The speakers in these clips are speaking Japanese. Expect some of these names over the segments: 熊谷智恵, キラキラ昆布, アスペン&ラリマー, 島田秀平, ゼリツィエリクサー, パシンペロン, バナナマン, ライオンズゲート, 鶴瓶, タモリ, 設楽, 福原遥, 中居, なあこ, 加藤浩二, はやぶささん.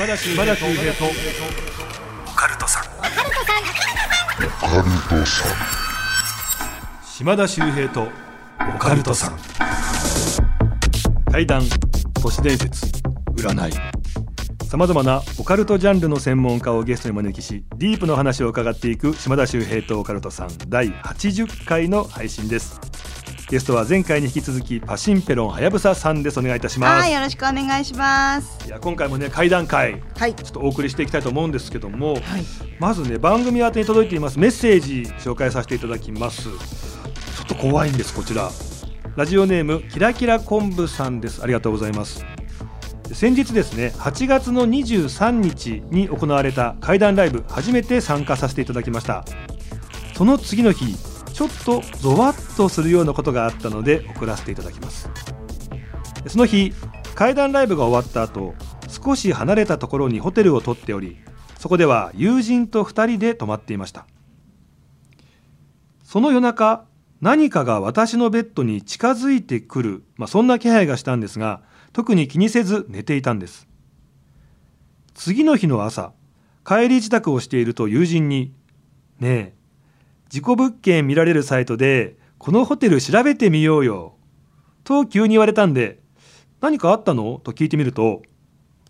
島田秀平とオカルトさん島田秀平とオカルトさん、対談、都市伝説、占い、さまざまなオカルトジャンルの専門家をゲストに招きし、ディープの話を伺っていく島田秀平とオカルトさん第80回の配信です。ゲストは前回に引き続きパシンペロンはやぶささんです。お願いいたします。はい、よろしくお願いします。いや、今回もね、怪談会、ちょっとお送りしていきたいと思うんですけども、はい、まずね、番組宛に届いていますメッセージ紹介させていただきます。ちょっと怖いんですこちら。ラジオネームキラキラ昆布さんです。ありがとうございます。先日ですね、8月の23日に行われた怪談ライブ、初めて参加させていただきました。その次の日、ちょっとゾワッとするようなことがあったので送らせていただきます。その日、怪談ライブが終わった後、少し離れたところにホテルを取っており、そこでは友人と2人で泊まっていました。その夜中、何かが私のベッドに近づいてくる、そんな気配がしたんですが、特に気にせず寝ていたんです。次の日の朝、帰り自宅をしていると友人に、ねえ、事故物件見られるサイトでこのホテル調べてみようよと急に言われたんで、何かあったのと聞いてみると、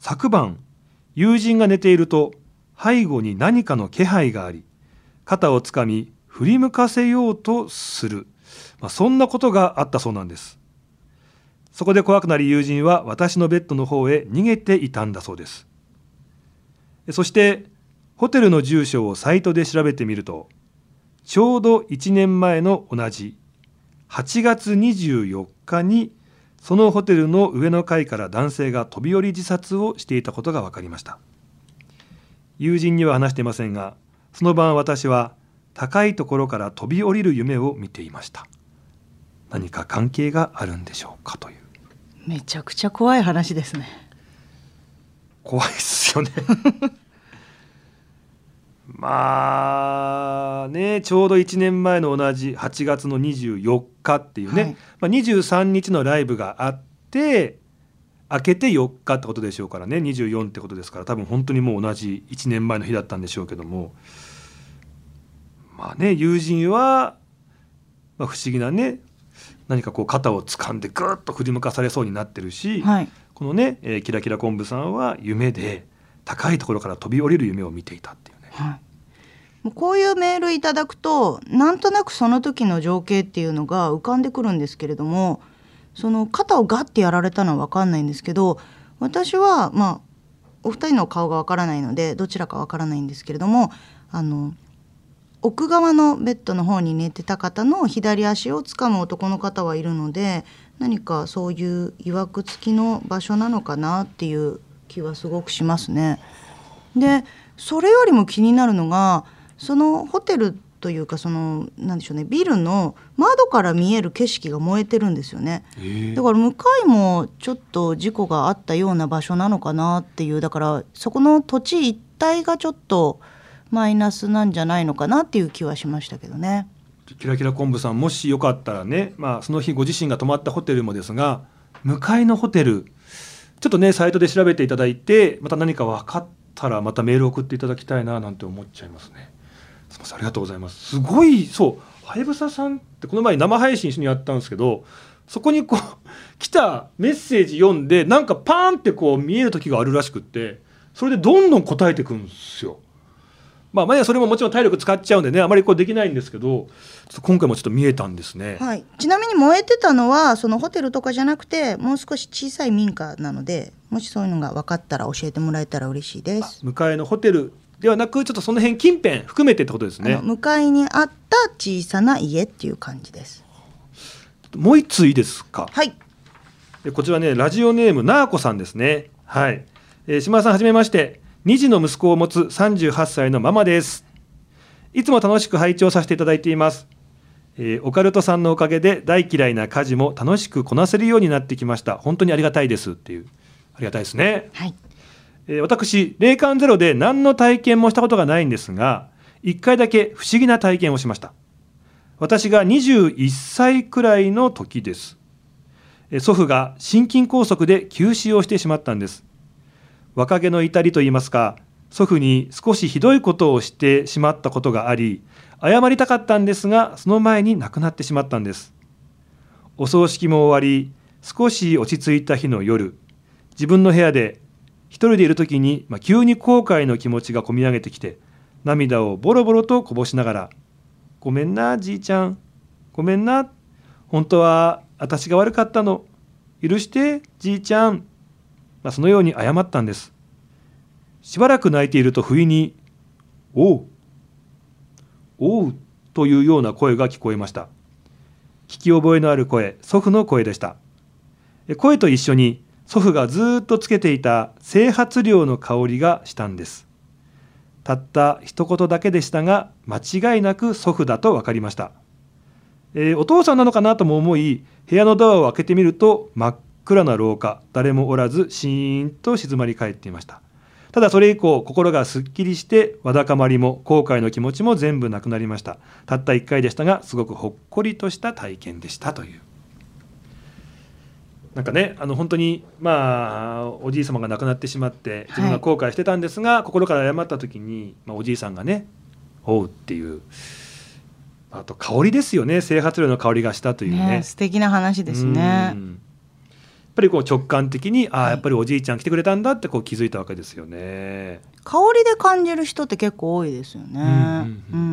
昨晩友人が寝ていると背後に何かの気配があり、肩をつかみ振り向かせようとする、そんなことがあったそうなんです。そこで怖くなり、友人は私のベッドの方へ逃げていたんだそうです。そしてホテルの住所をサイトで調べてみると、ちょうど1年前の同じ8月24日にそのホテルの上の階から男性が飛び降り自殺をしていたことが分かりました。友人には話していませんが、その晩私は高いところから飛び降りる夢を見ていました。何か関係があるんでしょうかという。めちゃくちゃ怖い話ですね。怖いですよね。ちょうど1年前の同じ8月の24日っていうね、はい、23日のライブがあって明けて4日ってことでしょうからね、24ってことですから、多分本当にもう同じ1年前の日だったんでしょうけども、友人は、不思議なね、何かこう肩を掴んでぐーっと振り向かされそうになってるし、はい、このね、キラキラ昆布さんは夢で高いところから飛び降りる夢を見ていたっていう。はい、もうこういうメールいただくと、なんとなくその時の情景っていうのが浮かんでくるんですけれども、その肩をガッてやられたのは分かんないんですけど、私はお二人の顔が分からないのでどちらか分からないんですけれども、奥側のベッドの方に寝てた方の左足をつかむ男の方はいるので、何かそういういわくつきの場所なのかなっていう気はすごくしますね。で、それよりも気になるのが、そのホテルというか、そのなんでしょうね、ビルの窓から見える景色が燃えてるんですよね。だから向かいもちょっと事故があったような場所なのかなっていう、だからそこの土地一帯がちょっとマイナスなんじゃないのかなっていう気はしましたけどね。キラキラ昆布さん、もしよかったらね、その日ご自身が泊まったホテルもですが、向かいのホテルちょっとね、サイトで調べていただいて、また何か分かってからまたメール送っていただきたいななんて思っちゃいますね。すみません、ありがとうございます。すごい、そうはやぶささんってこの前生配信一緒にやったんですけど、そこにこう来たメッセージ読んで、なんかパーンってこう見える時があるらしくって、それでどんどん答えてくんですよ。それももちろん体力使っちゃうんでね、あまりこうできないんですけど、ちょっと今回もちょっと見えたんですね。はい、ちなみに燃えてたのはそのホテルとかじゃなくて、もう少し小さい民家なので、もしそういうのが分かったら教えてもらえたら嬉しいです。向かいのホテルではなく、ちょっとその辺近辺含めてってことですね。向かいにあった小さな家っていう感じです。もう一ついいですか。はい。で、こちらね、ラジオネームなあこさんですね。はい。島田さん、はじめまして。2児の息子を持つ38歳のママです。いつも楽しく拝聴させていただいています。オカルトさんのおかげで大嫌いな家事も楽しくこなせるようになってきました。本当にありがたいですっていう。ありがたいですね。はい。私、霊感ゼロで何の体験もしたことがないんですが、1回だけ不思議な体験をしました。私が21歳くらいの時です。祖父が心筋梗塞で急死をしてしまったんです。若気の至りといいますか、祖父に少しひどいことをしてしまったことがあり、謝りたかったんですが、その前に亡くなってしまったんです。お葬式も終わり、少し落ち着いた日の夜、自分の部屋で一人でいるときに、急に後悔の気持ちがこみ上げてきて、涙をボロボロとこぼしながら、ごめんな、じいちゃん。ごめんな。本当は私が悪かったの。許して、じいちゃん。そのように謝ったんです。しばらく泣いていると不意に、おうというような声が聞こえました。聞き覚えのある声、祖父の声でした。声と一緒に祖父がずっとつけていた整髪料の香りがしたんです。たった一言だけでしたが、間違いなく祖父だと分かりました。お父さんなのかなとも思い、部屋のドアを開けてみると真っ暗な廊下、誰もおらずシーンと静まり返っていました。ただそれ以降、心がすっきりして、わだかまりも後悔の気持ちも全部なくなりました。たった1回でしたが、すごくほっこりとした体験でしたという。なんかね、本当に、おじい様が亡くなってしまって、自分が後悔してたんですが、心から謝った時に、おじいさんがね、おうっていう、あと香りですよね、整髪料の香りがしたというね。素敵な話ですね。やっぱりこう直感的に、やっぱりおじいちゃん来てくれたんだってこう気づいたわけですよね。香りで感じる人って結構多いですよね。なん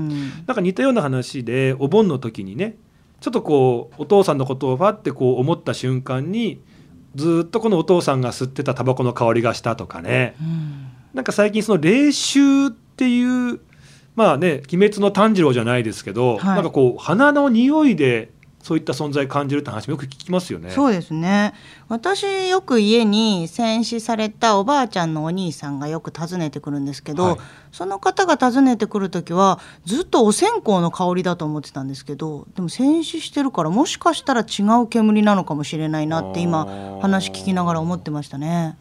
か似たような話で、お盆の時にね、ちょっとこうお父さんのことをパッてこう思った瞬間に、ずっとこのお父さんが吸ってたタバコの香りがしたとかね、なんか最近その霊臭っていう、鬼滅の炭治郎じゃないですけど、なんかこう鼻の匂いでそういった存在感じるって話もよく聞きますよね。そうですね。私よく家に戦死されたおばあちゃんのお兄さんがよく訪ねてくるんですけど、その方が訪ねてくるときはずっとお線香の香りだと思ってたんですけど、でも戦死してるからもしかしたら違う煙なのかもしれないなって今話聞きながら思ってましたね。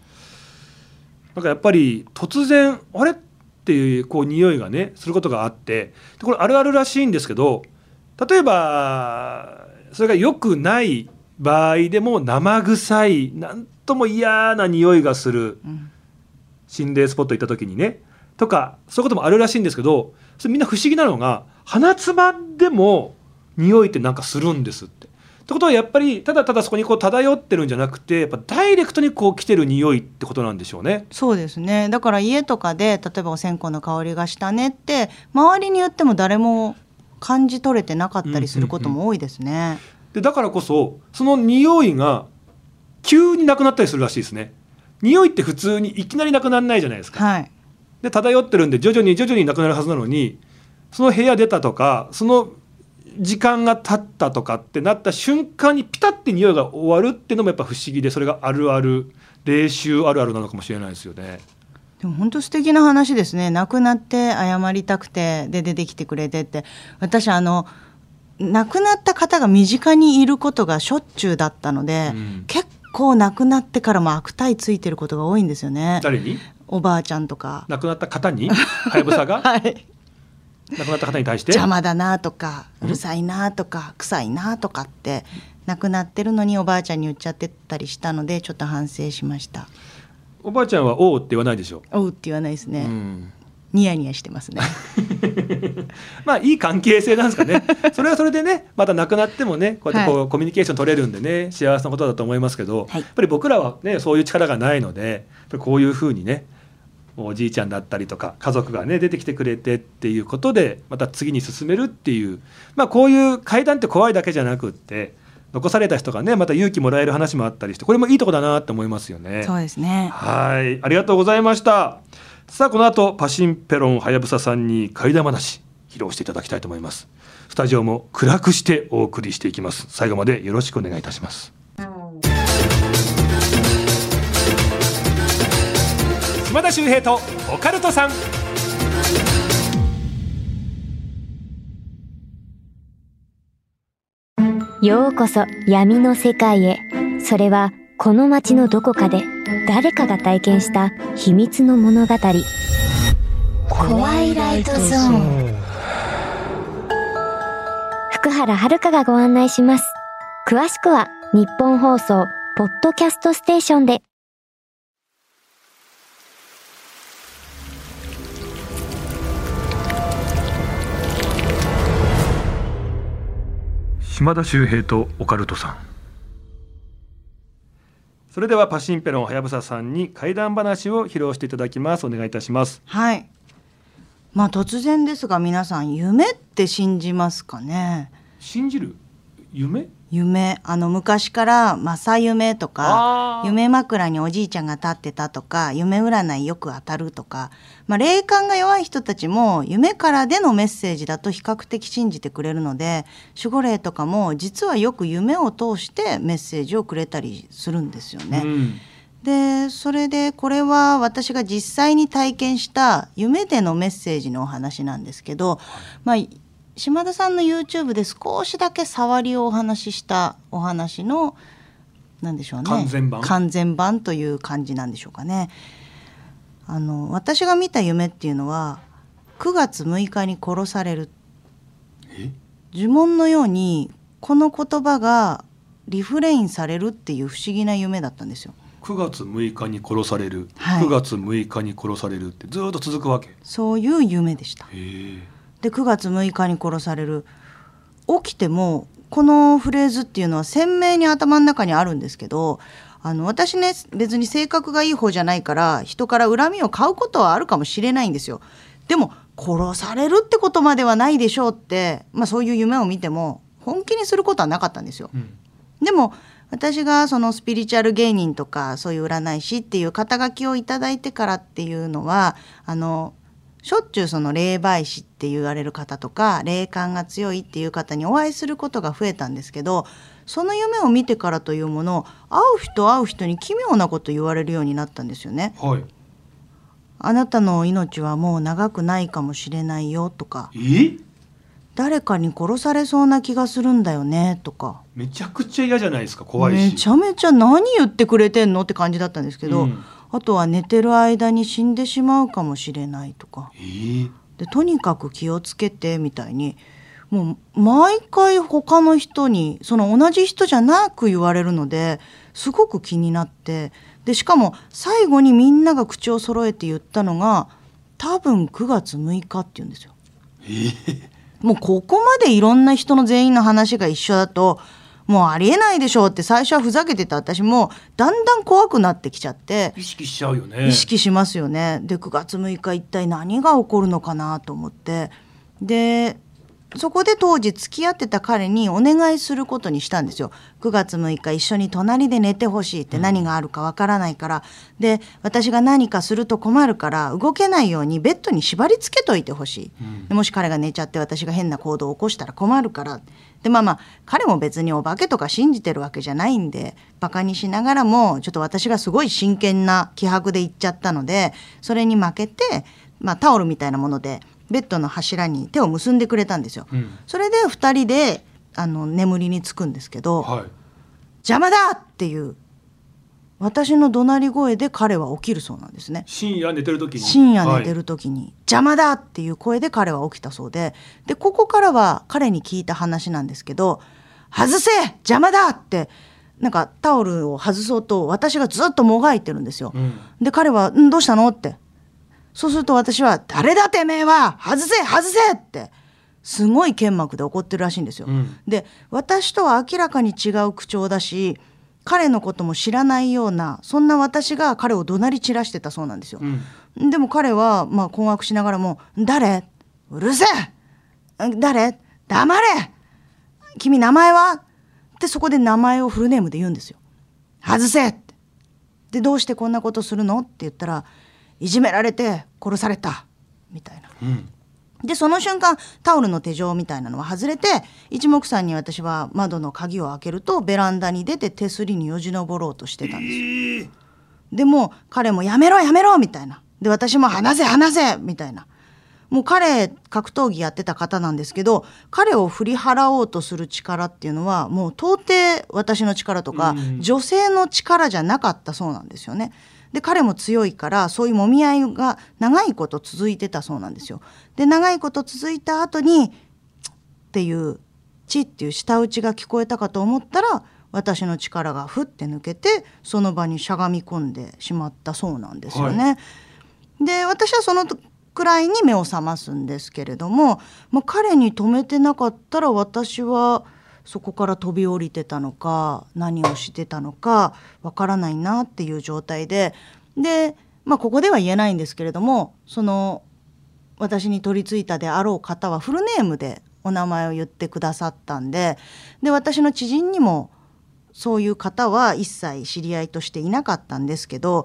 なんかやっぱり突然あれっていうこう匂いがねすることがあって、これあるあるらしいんですけど、例えばそれが良くない場合でも生臭い、なんとも嫌な匂いがする心霊スポット行った時にねとか、そういうこともあるらしいんですけど、それみんな不思議なのが、鼻つまんでも匂いってなんかするんですって。ってことはやっぱりただただそこにこう漂ってるんじゃなくて、やっぱダイレクトにこう来てる匂いってことなんでしょうね。そうですね。だから家とかで例えばお線香の香りがしたねって周りに言っても誰も感じ取れてなかったりすることも多いですね。でだからこそその匂いが急になくなったりするらしいですね。匂いって普通にいきなりなくならないじゃないですか、で漂ってるんで徐々になくなるはずなのに、その部屋出たとかその時間が経ったとかってなった瞬間にピタッて匂いが終わるっていうのもやっぱ不思議で、それがあるある、霊臭あるあるなのかもしれないですよね。でも本当素敵な話ですね。亡くなって謝りたくてで出てきてくれてって、私亡くなった方が身近にいることがしょっちゅうだったので、結構亡くなってからも悪態ついてることが多いんですよね。誰に？おばあちゃんとか。亡くなった方に？はやぶさが、亡くなった方に対して邪魔だなとかうるさいなとか臭いなとかって亡くなってるのにおばあちゃんに言っちゃってたりしたので、ちょっと反省しました。おばあちゃんはおうって言わないでしょ。おうって言わないですね。ニヤニヤしてますね。いい関係性なんですかね。それはそれでね、また亡くなってもね、こうやってこうコミュニケーション取れるんでね、幸せなことだと思いますけど、やっぱり僕らはねそういう力がないので、やっぱりこういうふうにね、おじいちゃんだったりとか家族がね出てきてくれてっていうことでまた次に進めるっていう、こういう階段って怖いだけじゃなくって。残された人がねまた勇気もらえる話もあったりして、これもいいとこだなって思いますよね。そうですね。はい、ありがとうございました。さあこの後パシンペロンはやぶささんに怪談話披露していただきたいと思います。スタジオも暗くしてお送りしていきます。最後までよろしくお願いいたします。島田秀平とオカルトさん。ようこそ闇の世界へ。それはこの街のどこかで誰かが体験した秘密の物語。怖いライトゾーン。福原遥がご案内します。詳しくは日本放送ポッドキャストステーションで。島田秀平とオカルトさん。それではパシンペロンはやぶささんに怪談話を披露していただきます。お願いいたします。はい、まあ、突然ですが皆さん夢って信じますかね。信じる夢昔から正夢とか夢枕におじいちゃんが立ってたとか夢占いよく当たるとか、霊感が弱い人たちも夢からでのメッセージだと比較的信じてくれるので、守護霊とかも実はよく夢を通してメッセージをくれたりするんですよね、でそれでこれは私が実際に体験した夢でのメッセージのお話なんですけど、島田さんの YouTube で少しだけ触りをお話ししたお話の何でしょうね、完全版という感じなんでしょうかね。私が見た夢っていうのは9月6日に殺される、呪文のようにこの言葉がリフレインされるっていう不思議な夢だったんですよ。9月6日に殺される、9月6日に殺されるってずっと続くわけ。そういう夢でした。で9月6日に殺される、起きてもこのフレーズっていうのは鮮明に頭の中にあるんですけど、私ね別に性格がいい方じゃないから人から恨みを買うことはあるかもしれないんですよ。でも殺されるってことまではないでしょうって、そういう夢を見ても本気にすることはなかったんですよ、でも私がそのスピリチュアル芸人とかそういう占い師っていう肩書きをいただいてからっていうのはしょっちゅうその霊媒師って言われる方とか霊感が強いっていう方にお会いすることが増えたんですけど、その夢を見てからというもの会う人に奇妙なこと言われるようになったんですよね、あなたの命はもう長くないかもしれないよとか、誰かに殺されそうな気がするんだよねとか。めちゃくちゃ嫌じゃないですか。怖いしめちゃめちゃ何言ってくれてんのって感じだったんですけど、あとは寝てる間に死んでしまうかもしれないとか、でとにかく気をつけてみたいにもう毎回他の人にその同じ人じゃなく言われるのですごく気になって、でしかも最後にみんなが口を揃えて言ったのが多分9月6日って言うんですよ、もうここまでいろんな人の全員の話が一緒だともうありえないでしょうって最初はふざけてた私もだんだん怖くなってきちゃって意識しちゃうよね。意識しますよね。で9月6日一体何が起こるのかなと思って、でそこで当時付き合ってた彼にお願いすることにしたんですよ。9月6日一緒に隣で寝てほしいって、何があるかわからないから、で私が何かすると困るから動けないようにベッドに縛り付けといてほしい、でもし彼が寝ちゃって私が変な行動を起こしたら困るからで、彼も別にお化けとか信じてるわけじゃないんでバカにしながらもちょっと私がすごい真剣な気迫で言っちゃったのでそれに負けて、タオルみたいなものでベッドの柱に手を結んでくれたんですよ、それで2人で眠りにつくんですけど、邪魔だっていう私の怒鳴り声で彼は起きるそうなんですね。深夜寝てる時に、邪魔だっていう声で彼は起きたそうで、でここからは彼に聞いた話なんですけど、外せ邪魔だってなんかタオルを外そうと私がずっともがいてるんですよ、で彼はどうしたのって、そうすると私は誰だてめえは外せ外せってすごい剣幕で怒ってるらしいんですよ、で私とは明らかに違う口調だし彼のことも知らないようなそんな私が彼を怒鳴り散らしてたそうなんですよ、でも彼は困惑しながらも誰うるせえ誰黙れ君名前はってそこで名前をフルネームで言うんですよ。外せってでどうしてこんなことするのって言ったらいじめられて殺されたみたいな、でその瞬間タオルの手錠みたいなのは外れて一目散に私は窓の鍵を開けるとベランダに出て手すりによじ登ろうとしてたんですよ、でも彼もやめろやめろみたいな、で私も離せ離せみたいな、もう彼格闘技やってた方なんですけど彼を振り払おうとする力っていうのはもう到底私の力とか女性の力じゃなかったそうなんですよね。で彼も強いからそういう揉み合いが長いこと続いてたそうなんですよ。で長いこと続いた後にっていうチっていう舌打ちが聞こえたかと思ったら私の力がふって抜けてその場にしゃがみ込んでしまったそうなんですよね、で私はそのくらいに目を覚ますんですけれども、彼に止めてなかったら私はそこから飛び降りてたのか何をしてたのかわからないなっていう状態で、まあ、ここでは言えないんですけれども、その私に取り付いたであろう方はフルネームでお名前を言ってくださったんで、私の知人にもそういう方は一切知り合いとしていなかったんですけど、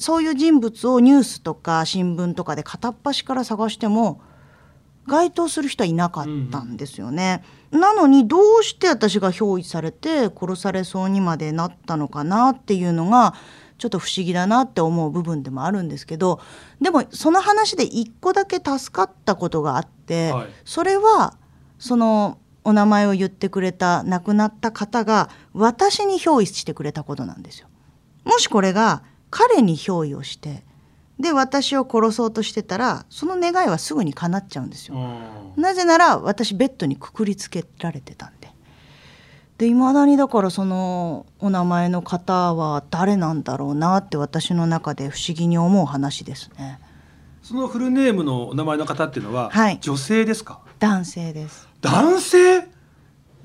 そういう人物をニュースとか新聞とかで片っ端から探しても該当する人はいなかったんですよね。なのにどうして私が憑依されて殺されそうにまでなったのかなっていうのがちょっと不思議だなって思う部分でもあるんですけど、でもその話で一個だけ助かったことがあって、はい、それはそのお名前を言ってくれた亡くなった方が私に憑依してくれたことなんですよ。もしこれが彼に憑依をして私を殺そうとしてたら、その願いはすぐに叶っちゃうんですよ。なぜなら私ベッドにくくりつけられてたんで。いまだにだからそのお名前の方は誰なんだろうなって私の中で不思議に思う話ですね。そのフルネームのお名前の方っていうのは、はい、女性ですか？男性です。男性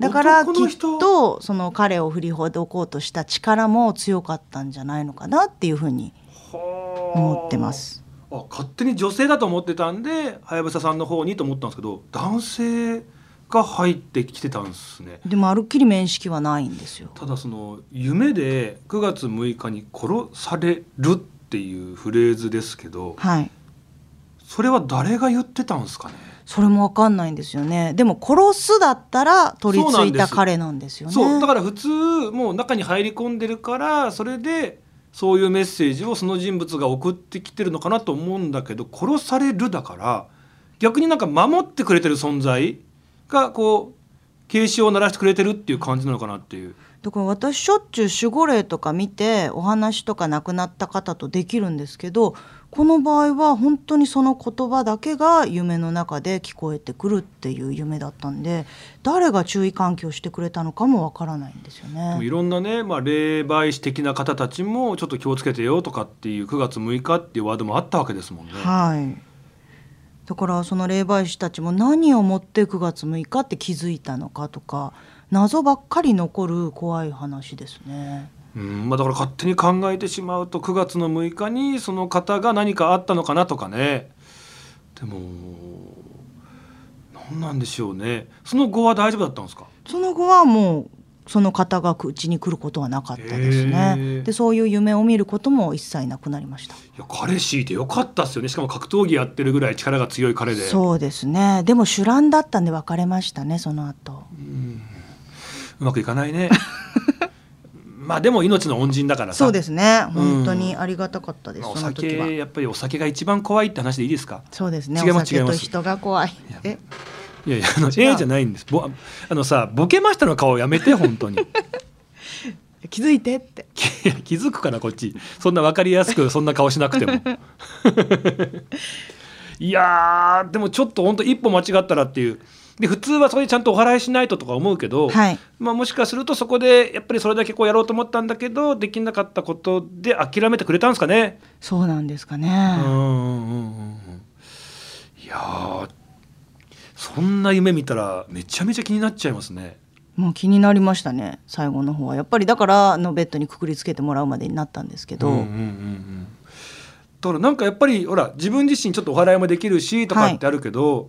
だからきっとその彼を振りほどこうとした力も強かったんじゃないのかなっていうふうに思ってます。あ、勝手に女性だと思ってたんではやぶささんの方にと思ったんですけど、男性が入ってきてたんですね。でもあるっきり面識はないんですよ。ただその夢で9月6日に殺されるっていうフレーズですけど、はい、それは誰が言ってたんですかね。それも分かんないんですよね。でも殺すだったら取り付いた彼なんですよね。そうだから普通もう中に入り込んでるから、それでそういうメッセージをその人物が送ってきてるのかなと思うんだけど、殺されるだから逆になんか守ってくれてる存在がこう警鐘を鳴らしてくれてるっていう感じなのかなっていう。だから私しょっちゅう守護霊とか見てお話とか亡くなった方とできるんですけど、この場合は本当にその言葉だけが夢の中で聞こえてくるっていう夢だったんで、誰が注意喚起をしてくれたのかもわからないんですよね。でもいろんなね、霊媒師的な方たちもちょっと気をつけてよとかっていう9月6日っていうワードもあったわけですもんね。はい。だからその霊媒師たちも何をもって9月6日って気づいたのかとか、謎ばっかり残る怖い話ですね。だから勝手に考えてしまうと9月の6日にその方が何かあったのかなとかね。でも何なんでしょうね。その後は大丈夫だったんですか？その後はもうその方がうちに来ることはなかったですね。でそういう夢を見ることも一切なくなりました。いや彼氏いてよかったですよね。しかも格闘技やってるぐらい力が強い彼で。そうですね。でも主乱だったんで別れましたね。その後うまくいかないねまあでも命の恩人だからさ。そうですね。本当にありがたかったです。お酒はやっぱりお酒が一番怖いって話でいいですか？そうですね。違います。お酒と人が怖い。いやじゃないんです。ボケましたの顔やめて本当に気づいてって気づくかなこっち。そんな分かりやすくそんな顔しなくてもいやでもちょっと本当一歩間違ったらっていう。で普通はそれちゃんとお払いしないととか思うけど、はい、もしかするとそこでやっぱりそれだけこうやろうと思ったんだけどできなかったことで諦めてくれたんですかね。そうなんですかね。いやそんな夢見たらめちゃめちゃ気になっちゃいますね。もう気になりましたね。最後の方はやっぱりだからベッドにくくりつけてもらうまでになったんですけど、だからなんかやっぱりほら自分自身ちょっとお払いもできるしとかってあるけど、はい、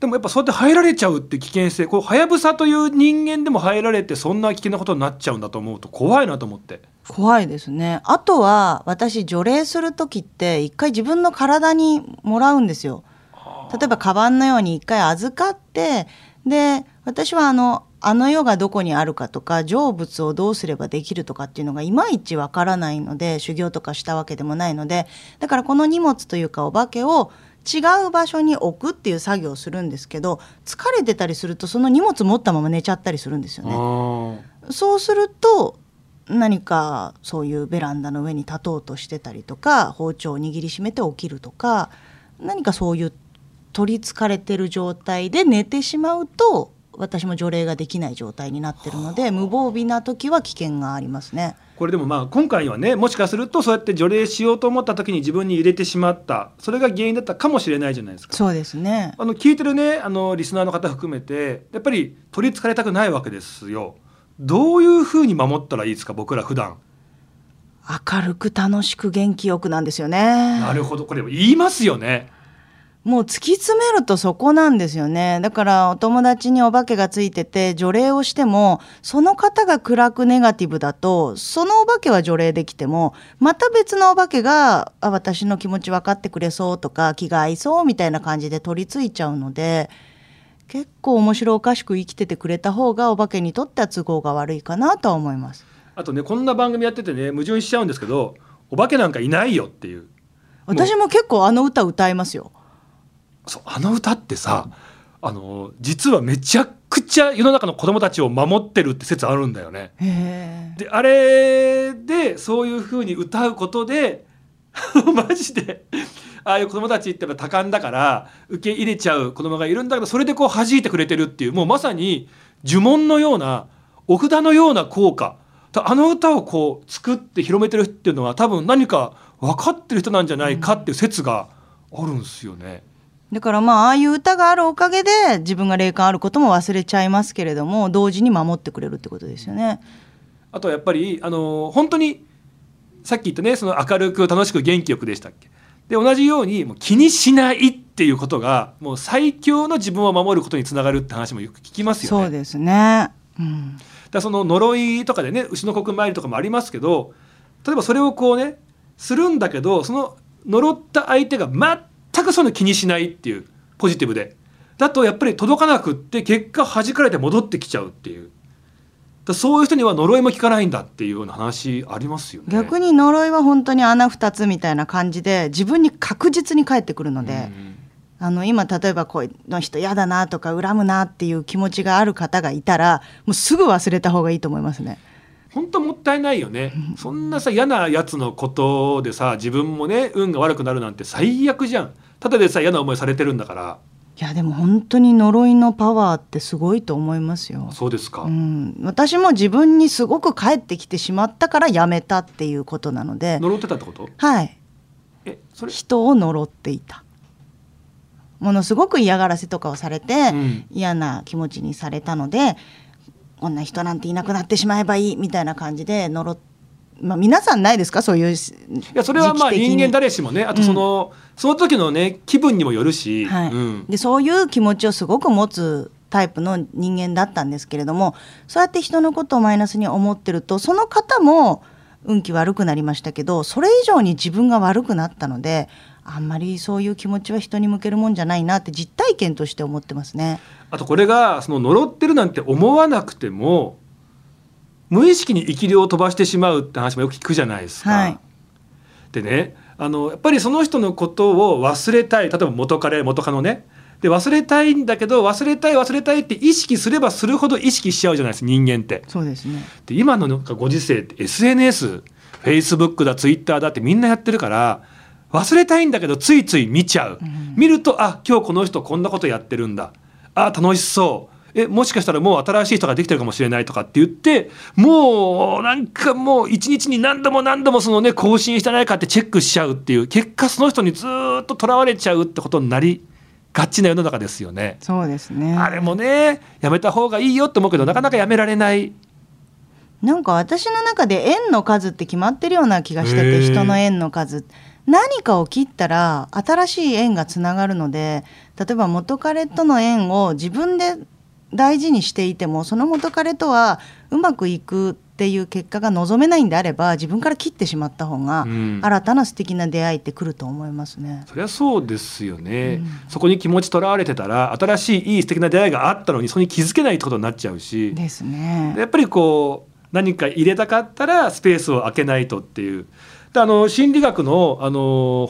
でもやっぱそうやって入られちゃうって危険性、はやぶさという人間でも入られてそんな危険なことになっちゃうんだと思うと怖いなと思って。怖いですね。あとは私除霊する時って一回自分の体にもらうんですよ。例えばカバンのように一回預かって、で私はあの世がどこにあるかとか成仏をどうすればできるとかっていうのがいまいちわからないので、修行とかしたわけでもないので、だからこの荷物というかお化けを違う場所に置くっていう作業をするんですけど、疲れてたりするとその荷物持ったまま寝ちゃったりするんですよね。そうすると何かそういうベランダの上に立とうとしてたりとか、包丁を握りしめて起きるとか、何かそういう取りつかれてる状態で寝てしまうと私も除霊ができない状態になってるので、無防備な時は危険がありますね。これでもまあ今回はね、もしかするとそうやって除霊しようと思った時に自分に入れてしまった、それが原因だったかもしれないじゃないですか。そうですね。聞いてるねリスナーの方含めてやっぱり取り憑かれたくないわけですよ。どういうふうに守ったらいいですか？僕ら普段明るく楽しく元気よくなんですよね。なるほど、これ言いますよね。もう突き詰めるとそこなんですよね。だからお友達にお化けがついてて除霊をしても、その方が暗くネガティブだとそのお化けは除霊できても、また別のお化けが私の気持ち分かってくれそうとか気が合いそうみたいな感じで取り付いちゃうので、結構面白おかしく生きててくれた方がお化けにとっては都合が悪いかなとは思います。あとね、こんな番組やっててね、矛盾しちゃうんですけど、お化けなんかいないよっていう。私も結構歌歌いますよ。そう、歌ってさ、実はめちゃくちゃ世の中の子供たちを守ってるって説あるんだよね。へー。で、あれでそういう風に歌うことでマジでああいう子供たちって多感だから受け入れちゃう子供がいるんだけど、それでこう弾いてくれてるっていう、もうまさに呪文のようなお札のような効果、歌をこう作って広めてるっていうのは多分何か分かってる人なんじゃないかっていう説があるんですよね。だからまあ、ああいう歌があるおかげで自分が霊感あることも忘れちゃいますけれども、同時に守ってくれるってことですよね。あとはやっぱり本当にさっき言ったね、その明るく楽しく元気よくでしたっけ。で、同じようにもう気にしないっていうことがもう最強の自分を守ることにつながるって話もよく聞きますよね。そうですね、うん、だその呪いとかでね、牛の国参りとかもありますけど、例えばそれをこうねするんだけど、その呪った相手が全くその気にしないっていうポジティブでだとやっぱり届かなくって、結果弾かれて戻ってきちゃうっていう、だそういう人には呪いも効かないんだっていうような話ありますよね。逆に呪いは本当に穴二つみたいな感じで自分に確実に返ってくるので、今例えばこの人嫌だなとか恨むなっていう気持ちがある方がいたら、もうすぐ忘れた方がいいと思いますね。本当もったいないよね。そんなさ嫌なやつのことでさ、自分もね運が悪くなるなんて最悪じゃん。ただでさ嫌な思いされてるんだから。いやでも本当に呪いのパワーってすごいと思いますよ。そうですか、うん、私も自分にすごく返ってきてしまったからやめたっていうことなので。呪ってたってこと？はい。それ人を呪っていた、ものすごく嫌がらせとかをされて、嫌な気持ちにされたので、こんな人なんていなくなってしまえばいいみたいな感じで呪って、皆さんないですかそういう。いやそれはまあ人間誰しもね、あとその時のね気分にもよるし、はいでそういう気持ちをすごく持つタイプの人間だったんですけれども、そうやって人のことをマイナスに思ってると、その方も運気悪くなりましたけど、それ以上に自分が悪くなったので、あんまりそういう気持ちは人に向けるもんじゃないなって実体験として思ってますね。あとこれがその呪ってるなんて思わなくても無意識に生き霊を飛ばしてしまうって話もよく聞くじゃないですか、はい、でねやっぱりその人のことを忘れたい、例えば元カノねで忘れたいんだけど、忘れたいって意識すればするほど意識しちゃうじゃないですか人間って。そうですね。で今のなんかご時世って SNS、Facebook だ Twitter だってみんなやってるから、忘れたいんだけどついつい見ちゃう、見るとあ今日この人こんなことやってるんだ、あ楽しそうもしかしたらもう新しい人ができてるかもしれないとかって言って、もうなんかもう一日に何度もそのね更新してないかってチェックしちゃうっていう、結果その人にずっととらわれちゃうってことになりがちな世の中ですよね。そうですね。あれもねやめた方がいいよって思うけど、なかなかやめられない。なんか私の中で縁の数って決まってるような気がしてて、人の縁の数、何かを切ったら新しい縁がつながるので、例えば元彼との縁を自分で大事にしていても、その元彼とはうまくいくっていう結果が望めないんであれば、自分から切ってしまった方が新たな素敵な出会いってくると思いますね、そりゃそうですよね、そこに気持ちとらわれてたら新しいいい素敵な出会いがあったのに、それに気づけないってことになっちゃうしですね。やっぱりこう何か入れたかったらスペースを空けないとっていう。で心理学の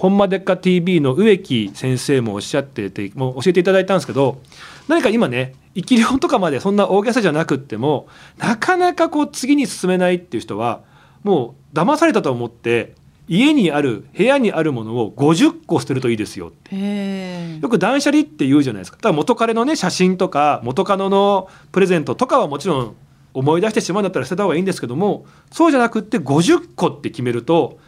本間デッカ TV の植木先生もおっしゃってて、もう教えていただいたんですけど、何か今ね生き霊とかまでそんな大げさじゃなくっても、なかなかこう次に進めないっていう人はもう騙されたと思って家にある部屋にあるものを50個捨てるといいですよって。よく断捨離って言うじゃないですか。だから元彼のね写真とか元カノのプレゼントとかはもちろん思い出してしまうんだったら捨てた方がいいんですけども、そうじゃなくって50個って決めると、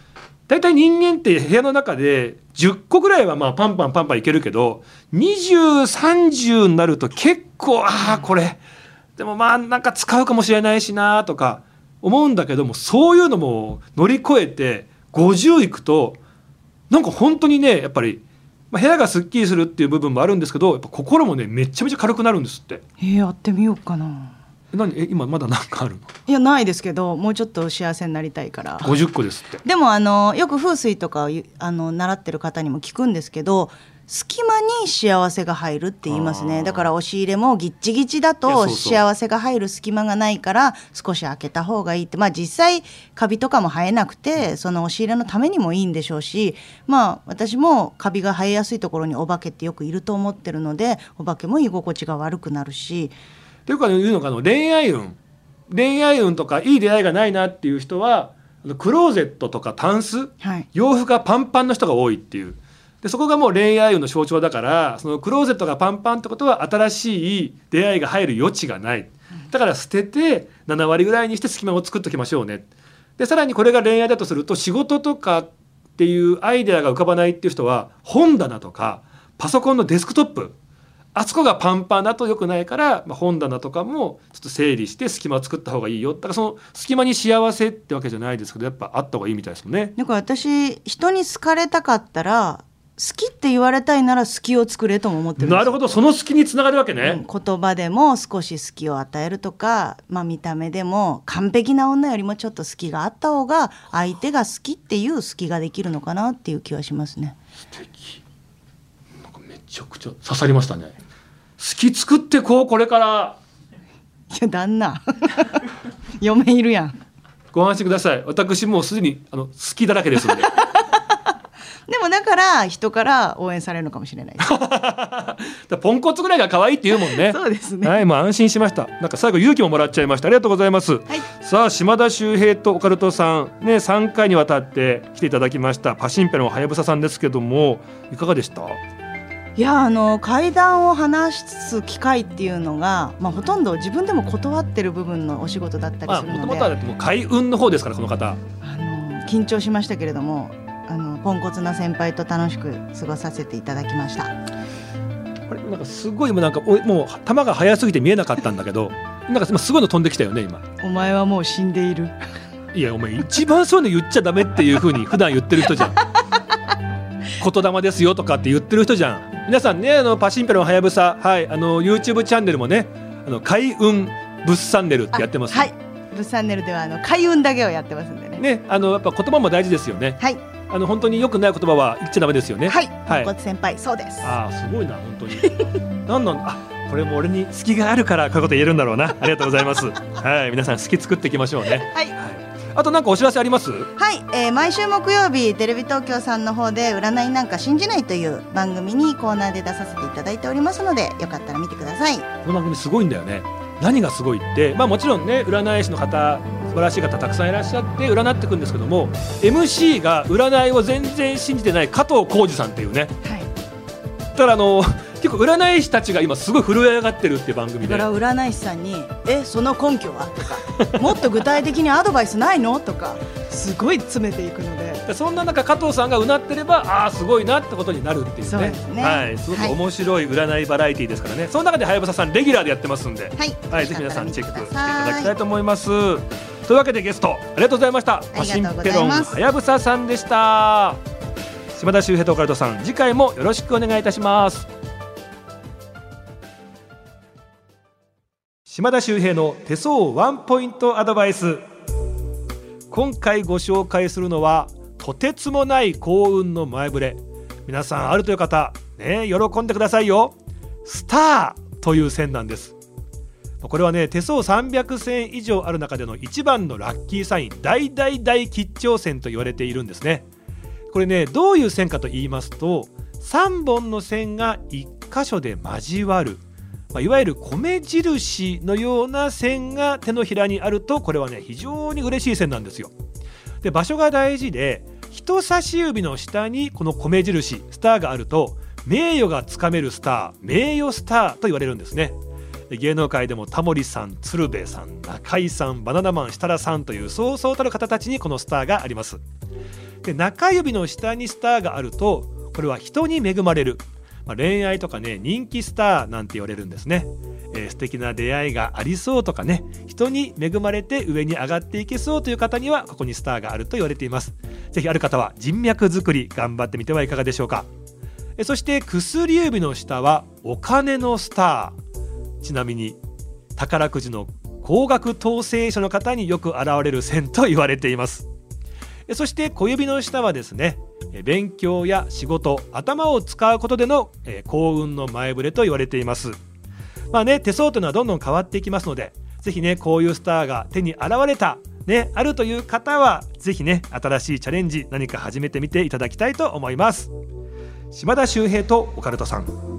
大体人間って部屋の中で10個ぐらいはまあパンパンいけるけど、20、30になると結構ああこれでもまあなんか使うかもしれないしなとか思うんだけども、そういうのも乗り越えて50いくとなんか本当にね、やっぱり部屋がすっきりするっていう部分もあるんですけど、やっぱ心もねめちゃめちゃ軽くなるんですって。やってみようかな。何今まだ何かあるの？いやないですけど、もうちょっと幸せになりたいから50個ですって。でもよく風水とか習ってる方にも聞くんですけど、隙間に幸せが入るって言いますね。だから押し入れもギッチギチだと幸せが入る隙間がないから少し開けた方がいいって、まあ実際カビとかも生えなくてその押し入れのためにもいいんでしょうし、まあ私もカビが生えやすいところにお化けってよくいると思ってるので、お化けも居心地が悪くなるしというかいうのかの恋愛運とかいい出会いがないなっていう人はクローゼットとかタンス、はい、洋服がパンパンの人が多いっていう。でそこがもう恋愛運の象徴だから、そのクローゼットがパンパンってことは新しい出会いが入る余地がない。だから捨てて7割ぐらいにして隙間を作っておきましょうね。でさらにこれが恋愛だとすると、仕事とかっていうアイデアが浮かばないっていう人は本棚とかパソコンのデスクトップ、あそこがパンパンだと良くないから、まあ、本棚とかもちょっと整理して隙間を作った方がいいよ。だからその隙間に幸せってわけじゃないですけど、やっぱあった方がいいみたいですもんね。なんか私、人に好かれたかったら好きって言われたいなら好きを作れとも思ってるんです。なるほど、その好きにつながるわけね、うん、言葉でも少し好きを与えるとか、まあ、見た目でも完璧な女よりもちょっと好きがあった方が相手が好きっていう好きができるのかなっていう気はしますね。素敵。なんかめちゃくちゃ刺さりましたね。好き作ってこう、これから。いや旦那嫁いるやん。ご安心ください。私もうすでに好きだらけですのででもだから人から応援されるのかもしれないですポンコツぐらいが可愛いって言うもんねそうですね、はい、もう安心しました。なんか最後勇気ももらっちゃいました。ありがとうございます、はい、さあ島田秀平とオカルトさん、ね、3回にわたって来ていただきましたパシンペのはやぶささんですけども、いかがでした？いや怪談を話す機会っていうのが、まあ、ほとんど自分でも断ってる部分のお仕事だったりするので、もともとはもう開運の方ですからこの方、緊張しましたけれどもポンコツな先輩と楽しく過ごさせていただきました。あれなんかすごいなんかもう球が速すぎて見えなかったんだけどなんか今すごいの飛んできたよね今。お前はもう死んでいる。いやお前一番そういうの言っちゃダメっていう風に普段言ってる人じゃん言霊ですよとかって言ってる人じゃん。皆さんねパシンペロのはやぶさ、はい、YouTube チャンネルもね開運ブスチャンネルってやってます、はい、ブスチャンネルでは開運だけをやってますんでね。ねやっぱ言葉も大事ですよね。はい、本当に良くない言葉は言っちゃダメですよね。はい、はい、ポンコツ先輩そうです。ああすごいな本当になんあこれも俺に隙があるからこういうこと言えるんだろうな。ありがとうございますはい、皆さん隙作っていきましょうねはい、はい、あとなんかお知らせあります？はい、毎週木曜日テレビ東京さんの方で占いなんか信じないという番組にコーナーで出させていただいておりますので、よかったら見てください。この番組すごいんだよね。何がすごいって、まあ、もちろんね占い師の方素晴らしい方たくさんいらっしゃって占ってくんですけども、 MC が占いを全然信じてない加藤浩二さんっていうね、はい、ただ結構占い師たちが今すごい震え上がってるっていう番組で、だから占い師さんにその根拠はとかもっと具体的にアドバイスないのとかすごい詰めていくので、そんな中加藤さんがうなってればああすごいなってことになるっていうね。そうですね、はい、すごく面白い占いバラエティーですからね、はい、その中ではやぶささんレギュラーでやってますんで、はいはい、ぜひ皆さんチェックしていただきたいと思います。というわけでゲストありがとうございました。パシンペロンはやぶささんでした。島田秀平とオカルトさん、次回もよろしくお願いいたします。島田秀平の手相ワンポイントアドバイス。今回ご紹介するのはとてつもない幸運の前触れ。皆さんあるという方、ね、喜んでくださいよ。スターという線なんです。これはね手相300線以上ある中での一番のラッキーサイン、大大大吉兆線と言われているんですね。これねどういう線かと言いますと、3本の線が1箇所で交わる、まあ、いわゆる米印のような線が手のひらにあると、これはね非常に嬉しい線なんですよ。で場所が大事で、人差し指の下にこの米印スターがあると名誉がつかめるスター、名誉スターと言われるんですね。芸能界でもタモリさん、鶴瓶さん、中居さん、バナナマン、設楽さんというそうそうたる方たちにこのスターがあります。で、中指の下にスターがあるとこれは人に恵まれる、恋愛とかね、人気スターなんて言われるんですね。素敵な出会いがありそうとかね、人に恵まれて上に上がっていけそうという方にはここにスターがあると言われています。ぜひある方は人脈作り頑張ってみてはいかがでしょうか。そして薬指の下はお金のスター。ちなみに宝くじの高額当選者の方によく現れる線と言われています。そして小指の下はですね、勉強や仕事、頭を使うことでの幸運の前触れと言われています。手相というのはどんどん変わっていきますので、ぜひね、こういうスターが手に現れた、あるという方はぜひね、新しいチャレンジ何か始めてみていただきたいと思います。島田秀平とオカルトさん。